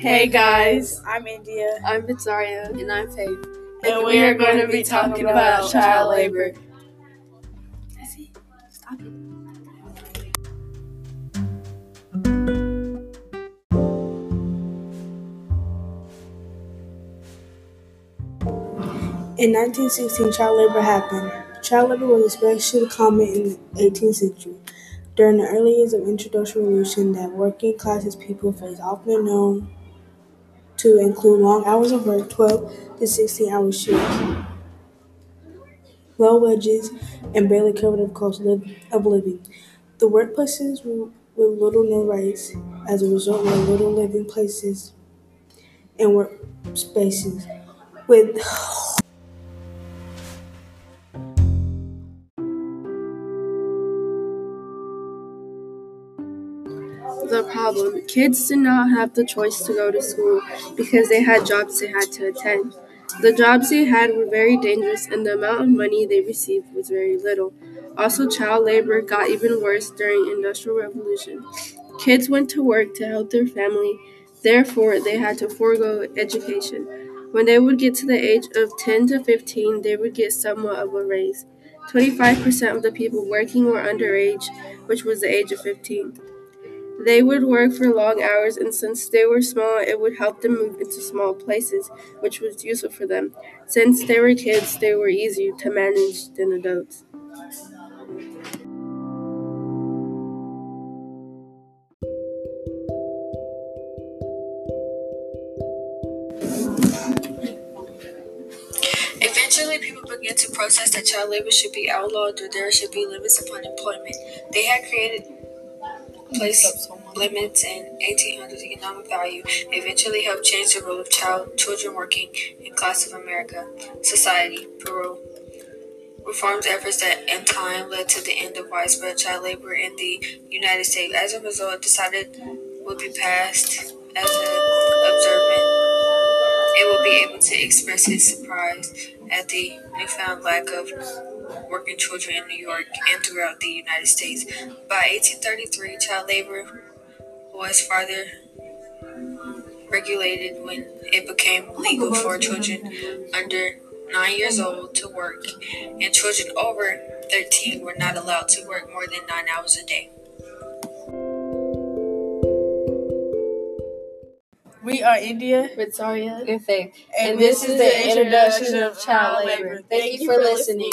Hey guys, I'm India, I'm Vitzaria, and I'm Faith, and we are going to be talking about child labor. That's it. Stop it. In 1916, child labor happened. Child labor was especially common in the 18th century. During the early years of Industrial Revolution, that working classes people faced, often known to include long hours of work, 12 to 16-hour shifts, low wages, and barely covered the cost of living. The workplaces with little no rights, as a result, were little living places and work spaces with. The problem. Kids did not have the choice to go to school because they had jobs they had to attend. The jobs they had were very dangerous, and the amount of money they received was very little. Also, child labor got even worse during the Industrial Revolution. Kids went to work to help their family, therefore they had to forego education. When they would get to the age of 10 to 15, they would get somewhat of a raise. 25% of the people working were underage, which was the age of 15. They would work for long hours, and since they were small, it would help them move into small places, which was useful for them. Since they were kids, they were easier to manage than adults. Eventually, people began to protest that child labor should be outlawed or there should be limits upon employment. They had created place limits in 1800's economic value eventually helped change the role of children working in class of America society. Bureau reforms efforts that in time led to the end of widespread child labor in the United States. As a result, decided would be passed as an observant. It will be able to express his surprise at the newfound lack of working children in New York and throughout the United States. By 1833, child labor was further regulated when it became legal for children under 9 years old to work, and children over 13 were not allowed to work more than 9 hours a day. We are India, Vitzaria, and Faith, and this is the introduction of child labor. Thank you for listening.